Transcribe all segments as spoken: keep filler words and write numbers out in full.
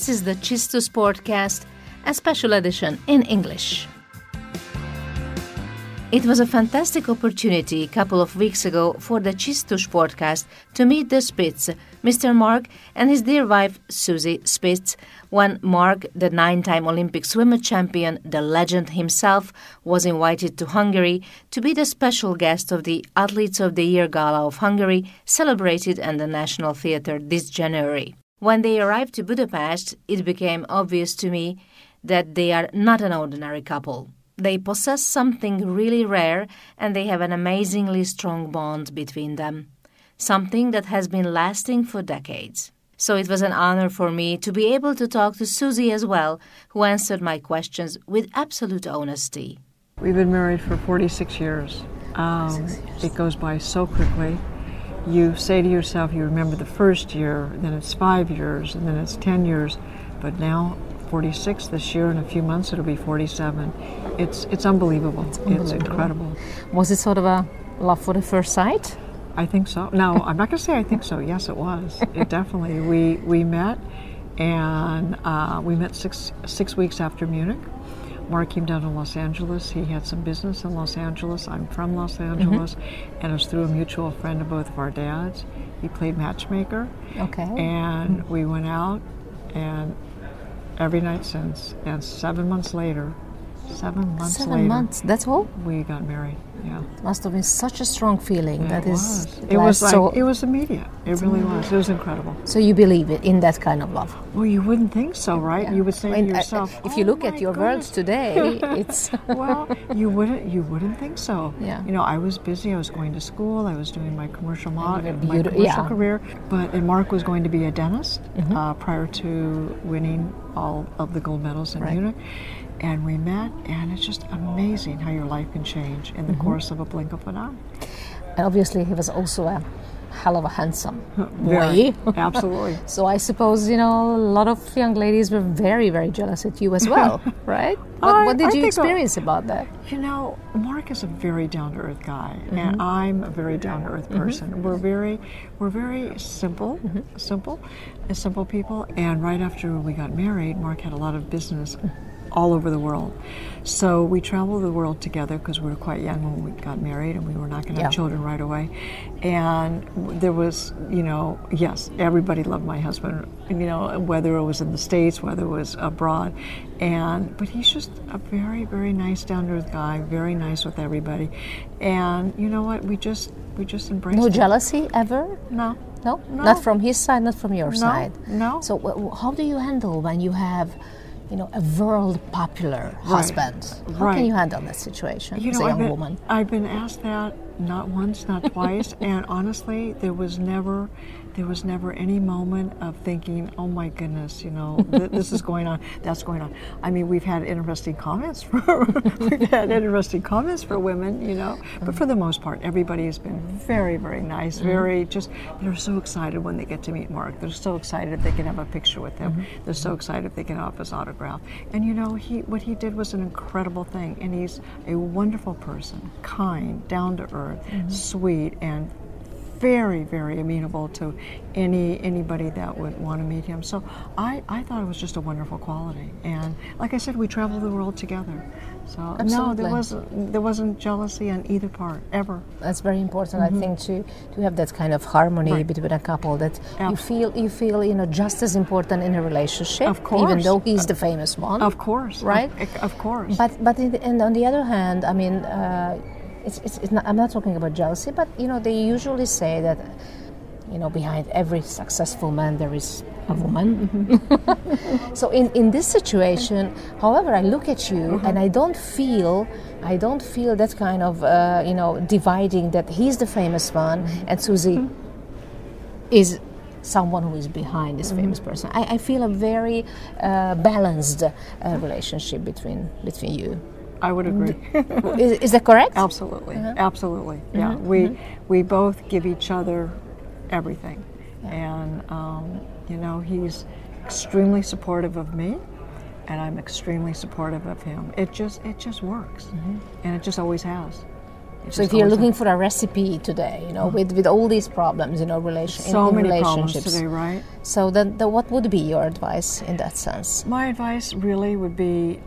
This is the Csisztu Sport Cast, a special edition in English. It was a fantastic opportunity a couple of weeks ago for the Csisztu Sport Cast to meet the Spitz, Mister Mark and his dear wife Suzy Spitz, when Mark, the nine-time Olympic swimmer champion, the legend himself, was invited to Hungary to be the special guest of the Athletes of the Year Gala of Hungary, celebrated at the National Theatre this January. When they arrived to Budapest, it became obvious to me that they are not an ordinary couple. They possess something really rare, and they have an amazingly strong bond between them, something that has been lasting for decades. So it was an honor for me to be able to talk to Suzy as well, who answered my questions with absolute honesty. We've been married for forty-six years. Um, forty-six years. It goes by so quickly. You say to yourself, you remember the first year, then it's five years, and then it's ten years, but now forty-six this year. In a few months it'll be forty-seven. It's it's unbelievable. It's unbelievable. It's incredible. Was it sort of a love for the first sight? I think so. No, I'm not going to say I think so. Yes, it was. It definitely. We we met, and uh, we met six six weeks after Munich. Mark came down to Los Angeles. He had some business in Los Angeles. I'm from Los Angeles, mm-hmm. and it was through a mutual friend of both of our dads. He played matchmaker. Okay. And mm-hmm. we went out, and every night since, and seven months later, seven months seven later. Seven months, that's all? We got married, yeah. It must have been such a strong feeling. Yeah, that it is. Was. It was like, so it was immediate. It really immediate. was. It was incredible. So you believe it, in that kind of love? Well, you wouldn't think so, right? Yeah. You would say I mean, to yourself, I, If you oh look at your goodness. words today, it's... well, you wouldn't You wouldn't think so. Yeah. You know, I was busy. I was going to school. I was doing my commercial mod, my commercial yeah. career. But and Mark was going to be a dentist mm-hmm. uh, prior to winning all of the gold medals in right. Munich. And we met, and it's just amazing how your life can change in the mm-hmm. course of a blink of an eye. And obviously he was also a hell of a handsome boy. Absolutely. So I suppose, you know, a lot of young ladies were very, very jealous at you as well, right? What, I, what did I you experience I, about that? You know, Mark is a very down-to-earth guy, mm-hmm. and I'm a very down-to-earth person. Mm-hmm. We're very, we're very simple, mm-hmm. simple, and simple people. And right after we got married, Mark had a lot of business all over the world. So we traveled the world together because we were quite young when we got married, and we were not going to yeah. have children right away. And there was, you know, yes, everybody loved my husband, you know, whether it was in the States, whether it was abroad. And but he's just a very, very nice down-to-earth guy, very nice with everybody. And you know what? We just we just embraced it. No jealousy ever? No. No? No. Not from his side, not from your no. side? No. So w- how do you handle when you have, you know, a world-popular right. husband? How right. can you handle that situation you as know, a young I've been, woman? I've been asked that not once, not twice, and honestly, there was never, there was never any moment of thinking, oh my goodness, you know, th- this is going on, that's going on. I mean, we've had interesting comments for, we've had interesting comments for women, you know, but for the most part, everybody has been very, very nice, very just, they're so excited when they get to meet Mark. They're so excited if they can have a picture with him. Mm-hmm. They're so excited if they can have his autograph. And you know, he what he did was an incredible thing, and he's a wonderful person, kind, down to earth, mm-hmm. sweet, and very, very amenable to any anybody that would want to meet him. So I, I thought it was just a wonderful quality. And like I said, we traveled the world together. So Absolutely. no, there wasn't there wasn't jealousy on either part ever. That's very important, mm-hmm. I think, to to have that kind of harmony right. between a couple that Absolutely. you feel you feel you know just as important in a relationship. Of course, even though he's the famous one. Of course, right? Of, of course. But but in the, and on the other hand, I mean. Uh, It's, it's, it's not, I'm not talking about jealousy, but you know they usually say that you know behind every successful man there is a woman. Mm-hmm. So in, in this situation, however, I look at you mm-hmm. and I don't feel I don't feel that kind of uh, you know dividing that he's the famous one mm-hmm. and Suzy mm-hmm. is someone who is behind this mm-hmm. famous person. I, I feel a very uh, balanced uh, relationship between between you. I would agree. is, is that correct? Absolutely, uh-huh. absolutely. Yeah, mm-hmm. we mm-hmm. we both give each other everything, yeah. and um, you know he's extremely supportive of me, and I'm extremely supportive of him. It just it just works, mm-hmm. and it just always has. So if you're looking for a recipe today, you know, mm-hmm. with, with all these problems, you know, relation so in, in many relationships problems today, right? So then, the, what would be your advice in that sense? My advice really would be,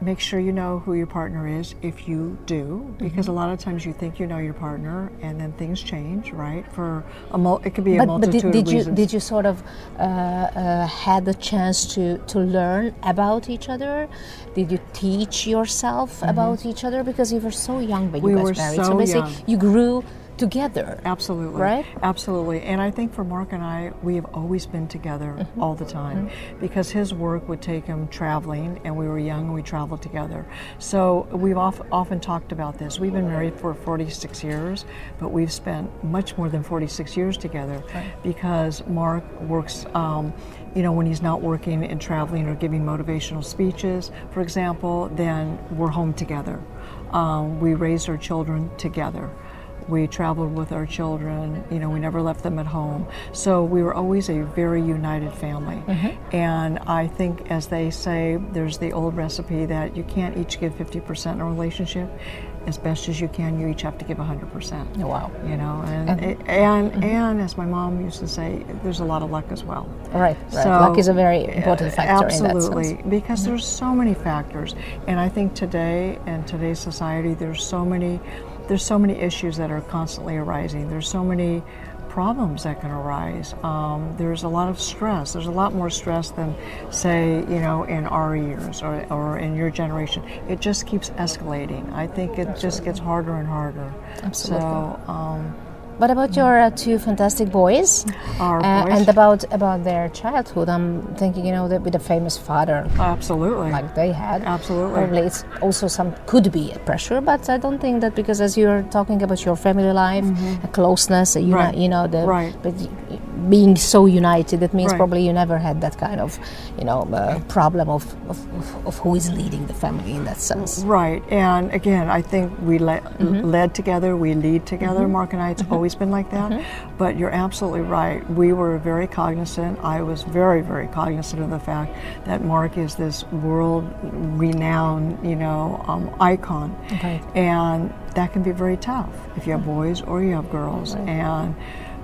make sure you know who your partner is, if you do, because mm-hmm. a lot of times you think you know your partner, and then things change, right? For a mul- it could be but, a multitude but did, did of reasons. But did you sort of uh, uh, had the chance to, to learn about each other? Did you teach yourself mm-hmm. about each other? Because you were so young when we you guys married, so, so basically young. You grew together. Absolutely. Right? Absolutely. And I think for Mark and I, we have always been together mm-hmm. all the time mm-hmm. because his work would take him traveling, and we were young and we traveled together. So we've oft, often talked about this. We've been married for forty-six years, but we've spent much more than forty-six years together right. because Mark works, um, you know, when he's not working and traveling or giving motivational speeches, for example, then we're home together. Um, we raised our children together. We traveled with our children, you know, we never left them at home. So we were always a very united family. Mm-hmm. And I think, as they say, there's the old recipe that you can't each give fifty percent in a relationship. As best as you can, you each have to give one hundred percent. Oh, wow. You know, and and, it, and, mm-hmm. and as my mom used to say, there's a lot of luck as well. Right, right. So, luck is a very important factor in that sense. Absolutely, because mm-hmm. there's so many factors. And I think today, in today's society, there's so many There's so many issues that are constantly arising. There's so many problems that can arise. Um, there's a lot of stress. There's a lot more stress than, say, you know, in our years or, or in your generation. It just keeps escalating. I think it Absolutely. Just gets harder and harder. Absolutely. So, um, what about your uh, two fantastic boys? Our boys. Uh, and about about their childhood? I'm thinking, you know, that with a famous father. Absolutely. Like they had. Absolutely. Probably it's also some, could be a pressure, but I don't think that, because as you're talking about your family life, mm-hmm. a closeness, a uni- right. you know, the, right. but being so united, that means right. probably you never had that kind of, you know, uh, problem of, of, of, of who is leading the family in that sense. Right. And again, I think we le- mm-hmm. led together, we lead together, mm-hmm. Mark and I. It's mm-hmm. always always been like that, mm-hmm. but you're absolutely right. We were very cognizant. I was very, very cognizant of the fact that Mark is this world-renowned, you know, um, icon, okay. and that can be very tough if you have boys or you have girls. Right. And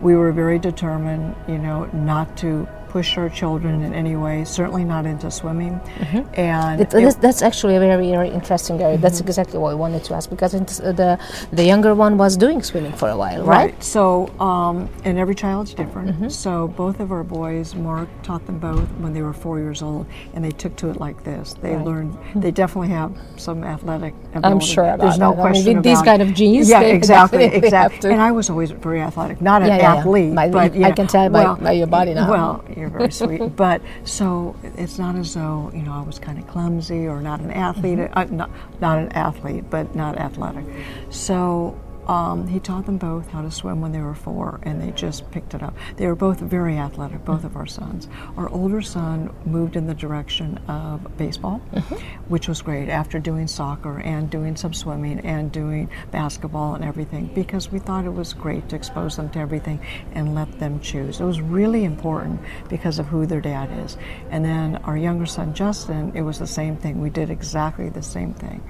we were very determined, you know, not to push our children in any way, certainly not into swimming. Mm-hmm. And it, that's, that's actually a very, very interesting area. Mm-hmm. That's exactly what I wanted to ask, because the the younger one was doing swimming for a while, right? Right. So, um, and every child's different. Mm-hmm. So both of our boys, Mark taught them both when they were four years old, and they took to it like this. They right. learned. Mm-hmm. They definitely have some athletic ability. I'm sure about There's no that. question I mean, with about these kind of genes. Yeah, they exactly, exactly. And I was always very athletic, not yeah, an yeah, athlete, yeah. My, but yeah. I can tell by, well, by your body now. Well. You're very sweet, but so it's not as though, you know, I was kind of clumsy or not an athlete, mm-hmm. uh, not, not an athlete, but not athletic. So um, he taught them both how to swim when they were four, and they just picked it up. They were both very athletic, both mm-hmm. of our sons. Our older son moved in the direction of baseball, mm-hmm. which was great, after doing soccer and doing some swimming and doing basketball and everything, because we thought it was great to expose them to everything and let them choose. It was really important because of who their dad is. And then our younger son, Justin, it was the same thing. We did exactly the same thing.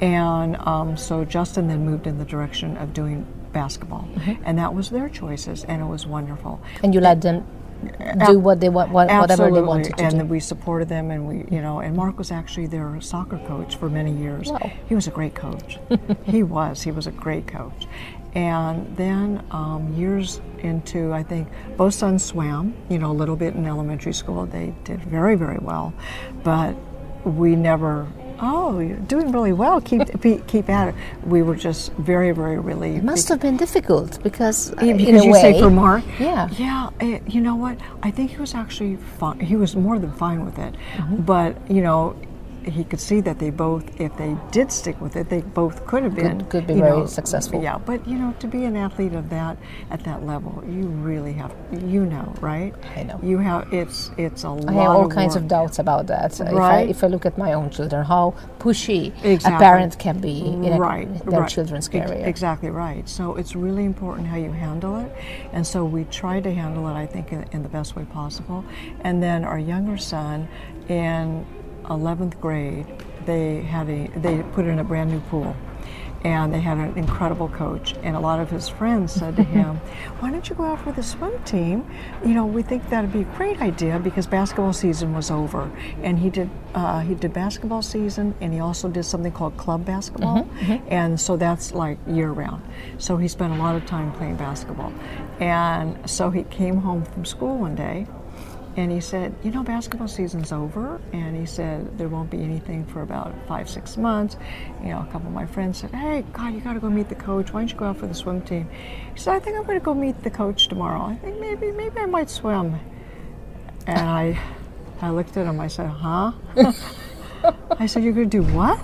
And um, so Justin then moved in the direction of doing basketball, mm-hmm. and that was their choices, and it was wonderful. And you let them do what they want, whatever Absolutely. They wanted to and do. And we supported them, and we, you know, and Mark was actually their soccer coach for many years. Wow. He was a great coach. he was. He was a great coach. And then um, years into, I think, both sons swam, you know, a little bit in elementary school. They did very, very well, but we never. Oh, you're doing really well. Keep keep at it. We were just very, very relieved. It must have been difficult because, uh, because in a you way, say for Mark, yeah, yeah. It, you know what? I think he was actually fine. He was more than fine with it. Mm-hmm. But you know, he could see that they both, if they did stick with it, they both could have been could, could be very know, successful. Yeah, but you know, to be an athlete of that at that level, you really have, you know, right? I know. You have it's it's a I lot. I have all of kinds work. of doubts about that. Right. If I, if I look at my own children, how pushy exactly. a parent can be in a, right. their right. children's career. Exactly right. So it's really important how you handle it, and so we try to handle it, I think, in, in the best way possible. And then our younger son, in eleventh grade, they had a they put in a brand new pool, and they had an incredible coach, and a lot of his friends said to him, why don't you go out for the swim team? You know, we think that'd be a great idea, because basketball season was over. And he did uh, he did basketball season, and he also did something called club basketball, mm-hmm, mm-hmm. and so that's like year round. So he spent a lot of time playing basketball. And so he came home from school one day, and he said, you know, basketball season's over, and he said, there won't be anything for about five, six months. You know, a couple of my friends said, hey, God, you gotta go meet the coach. Why don't you go out for the swim team? He said, I think I'm gonna go meet the coach tomorrow. I think maybe, maybe I might swim. And I, I looked at him, I said, huh? I said, you're gonna do what?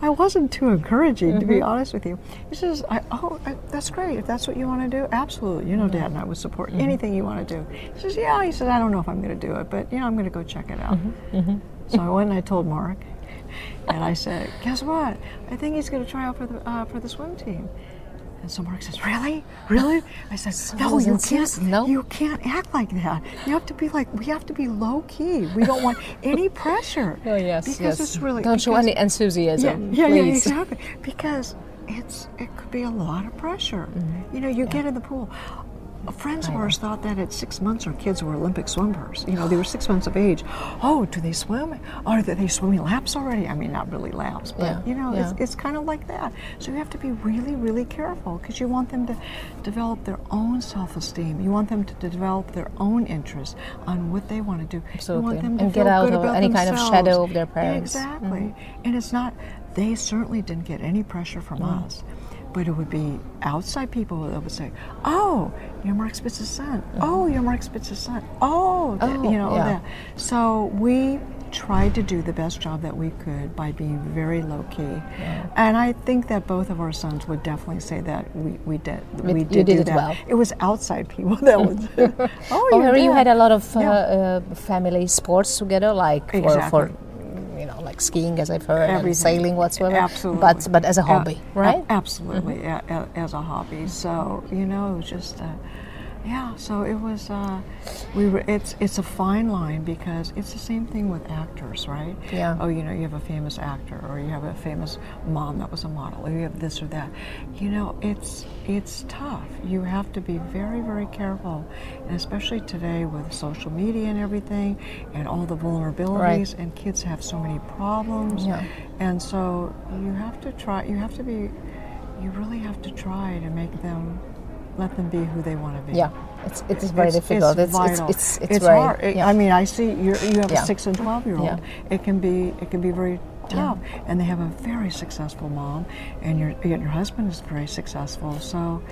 I wasn't too encouraging, mm-hmm. to be honest with you. He says, I, oh, I, that's great. If that's what you want to do, absolutely. You know, mm-hmm. Dad and I would support mm-hmm. anything you want to do. He says, yeah. He said, I don't know if I'm going to do it, but, you know, I'm going to go check it out. Mm-hmm. Mm-hmm. So I went and I told Mark, and I said, guess what? I think he's going to try out for the uh, for the swim team. And so Mark says, really? Really? I said, so no, you can't, no, you can't act like that. You have to be like, we have to be low key. We don't want any pressure. Oh, yes, because yes. It's really, don't because, show any enthusiasm, yeah, yeah, please. Yeah, exactly. Because it's it could be a lot of pressure. Mm-hmm. You know, you yeah. get in the pool. Friends of ours thought that at six months our kids were Olympic swimmers. You know, they were six months of age. Oh, do they swim? Are they swimming laps already? I mean, not really laps, but, yeah. you know, yeah. it's, it's kind of like that. So you have to be really, really careful, because you want them to develop their own self-esteem. You want them to develop their own interest on what they want to do. Absolutely. You want them to and feel get out good of any themselves. Kind of shadow of their parents. Exactly. Mm-hmm. And it's not, they certainly didn't get any pressure from mm-hmm. us. But it would be outside people that would say, oh, you're Mark Spitz's son. Oh, you're Mark Spitz's son. Oh, that, oh you know, yeah. that. So we tried to do the best job that we could by being very low-key. Yeah. And I think that both of our sons would definitely say that we, we did we, we did, you did do that. It, well. It was outside people that would oh, oh you Rio that. Had a lot of uh, yeah. uh, family sports together, like exactly. for... for you know, like skiing, as I've heard, everything. And sailing, whatsoever. Absolutely. But, but as a hobby, a- right? A- absolutely, mm-hmm. a- as a hobby. So, you know, just, uh, yeah, so it was, uh, we were, it's it's a fine line, because it's the same thing with actors, right? Yeah. Oh, you know, you have a famous actor, or you have a famous mom that was a model, or you have this or that. You know, it's it's tough. You have to be very, very careful, and especially today with social media and everything, and all the vulnerabilities, right. and kids have so many problems. Yeah. And so you have to try, you have to be, you really have to try to make them, let them be who they want to be. Yeah, it's it's very it's, difficult. It's it's, vital. it's, it's, it's, it's very, hard. It, yeah. I mean, I see you're, you have yeah. a six and twelve year old. Yeah. It can be it can be very tough, yeah. and they have a very successful mom, and your your husband is very successful. So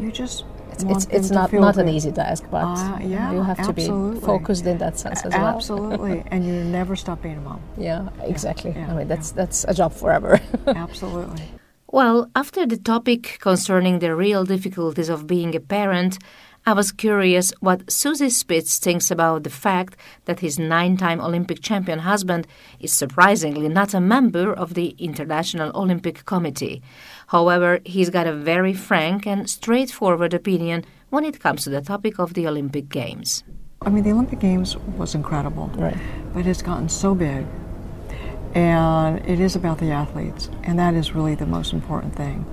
you just it's want it's, them it's to not, feel not an easy task, but uh, yeah, you have absolutely. To be focused in that sense as well. Absolutely, and you never stop being a mom. Yeah, exactly. Yeah. Yeah. I mean, that's yeah. that's a job forever. Absolutely. Well, after the topic concerning the real difficulties of being a parent, I was curious what Suzy Spitz thinks about the fact that his nine-time Olympic champion husband is surprisingly not a member of the International Olympic Committee. However, he's got a very frank and straightforward opinion when it comes to the topic of the Olympic Games. I mean, the Olympic Games was incredible, right. but it's gotten so big. And it is about the athletes, and that is really the most important thing.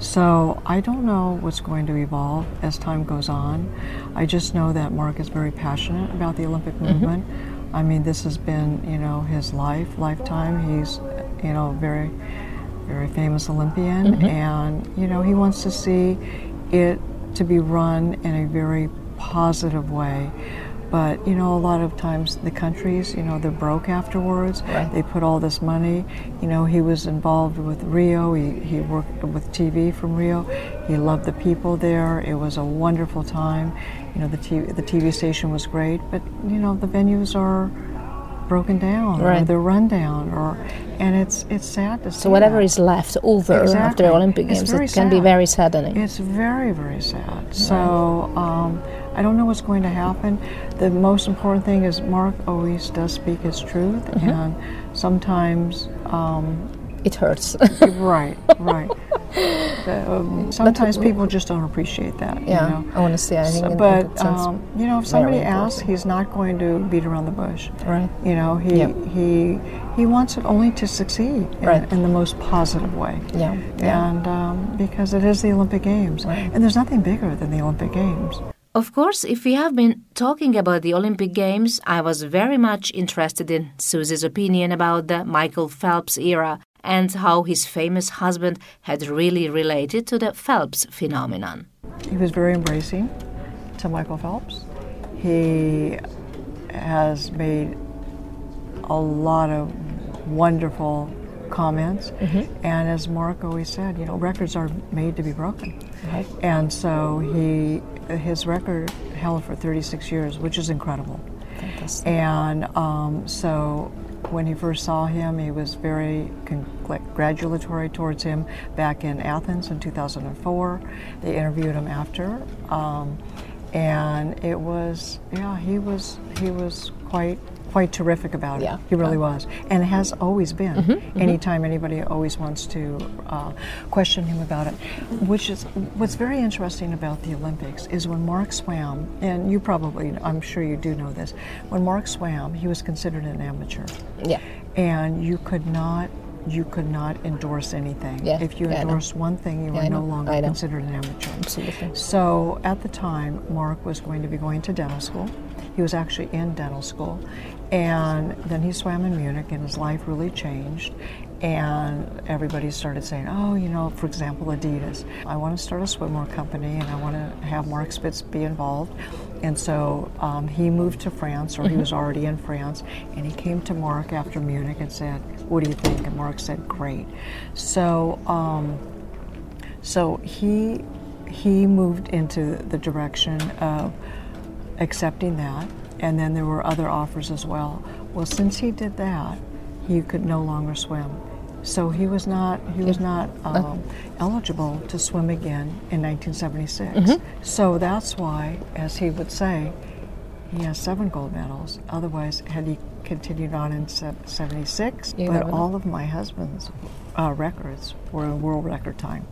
So I don't know what's going to evolve as time goes on. I just know that Mark is very passionate about the Olympic movement. Mm-hmm. I mean, this has been, you know, his life, lifetime. He's, you know, very, very famous Olympian, mm-hmm. and, you know, he wants to see it to be run in a very positive way. But, you know, a lot of times the countries, you know, they're broke afterwards. Right. They put all this money. You know, he was involved with Rio. He, he worked with T V from Rio. He loved the people there. It was a wonderful time. You know, the T V, the T V station was great. But, you know, the venues are broken down, right. or they're run down, or and it's it's sad to see. So whatever that. Is left over exactly. after the Olympic Games, it sad. Can be very saddening. It's very, very sad. Right. So um, I don't know what's going to happen. The most important thing is Mark always does speak his truth, mm-hmm. and sometimes um, it hurts. Right, right. Um, sometimes people just don't appreciate that. Yeah, you know? I want to see anything. So, but um, you know, if somebody asks, he's not going to beat around the bush. Right. You know, he yep. he he wants it only to succeed in, right. in the most positive way. Yeah. And um, because it is the Olympic Games, right. and there's nothing bigger than the Olympic Games. Of course, if we have been talking about the Olympic Games, I was very much interested in Suzy's opinion about the Michael Phelps era and how his famous husband had really related to the Phelps phenomenon. He was very embracing to Michael Phelps. He has made a lot of wonderful comments, mm-hmm. and as Mark always said, you know, records are made to be broken. Right. And so he his record held for thirty-six years, which is incredible. Fantastic. And um, so when he first saw him, he was very congratulatory towards him back in Athens in two thousand four. They interviewed him after, um, and it was, yeah, he was he was quite quite terrific about it. Yeah. He really was, and has always been. Mm-hmm, Anytime mm-hmm. anybody always wants to uh, question him about it, which is what's very interesting about the Olympics is when Mark swam, and you probably, I'm sure you do know this, when Mark swam, he was considered an amateur. Yeah. And you could not you could not endorse anything. Yeah. If you yeah, endorsed one thing, you yeah, were no longer considered an amateur. Absolutely. So at the time, Mark was going to be going to dental school. He was actually in dental school. And then he swam in Munich, and his life really changed. And everybody started saying, oh, you know, for example, Adidas. I want to start a swimwear company, and I want to have Mark Spitz be involved. And so um, he moved to France, or he was already in France, and he came to Mark after Munich and said, what do you think? And Mark said, great. So, um, so he, he moved into the direction of accepting that. And then there were other offers as well. Well, since he did that, he could no longer swim. So he was not he was not um, eligible to swim again in nineteen seventy-six. Mm-hmm. So that's why, as he would say, he has seven gold medals. Otherwise, had he continued on in seventy-six, you but all of my husband's uh, records were in world record time.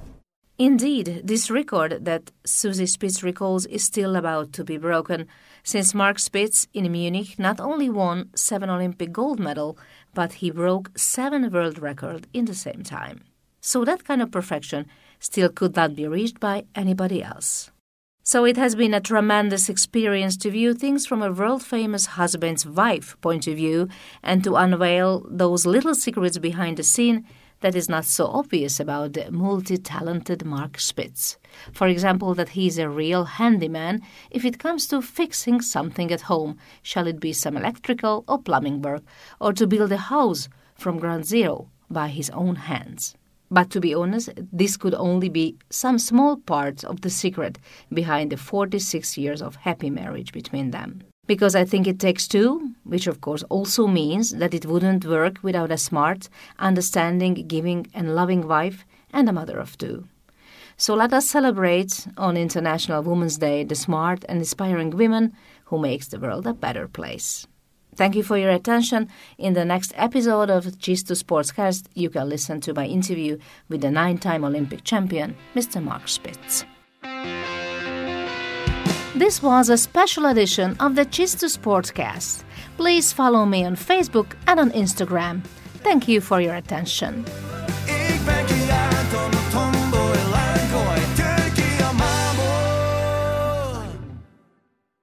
Indeed, this record that Suzy Spitz recalls is still about to be broken, since Mark Spitz in Munich not only won seven Olympic gold medals, but he broke seven world records in the same time. So that kind of perfection still could not be reached by anybody else. So it has been a tremendous experience to view things from a world-famous husband's wife point of view and to unveil those little secrets behind the scene that is not so obvious about the multi-talented Mark Spitz. For example, that he's a real handyman if it comes to fixing something at home, shall it be some electrical or plumbing work, or to build a house from ground zero by his own hands. But to be honest, this could only be some small part of the secret behind the forty-six years of happy marriage between them. Because I think it takes two, which of course also means that it wouldn't work without a smart, understanding, giving and loving wife and a mother of two. So let us celebrate on International Women's Day the smart and inspiring women who makes the world a better place. Thank you for your attention. In the next episode of Csisztu Sport Cast, you can listen to my interview with the nine-time Olympic champion, Mister Mark Spitz. This was a special edition of the Csisztu Sport Cast. Please follow me on Facebook and on Instagram. Thank you for your attention.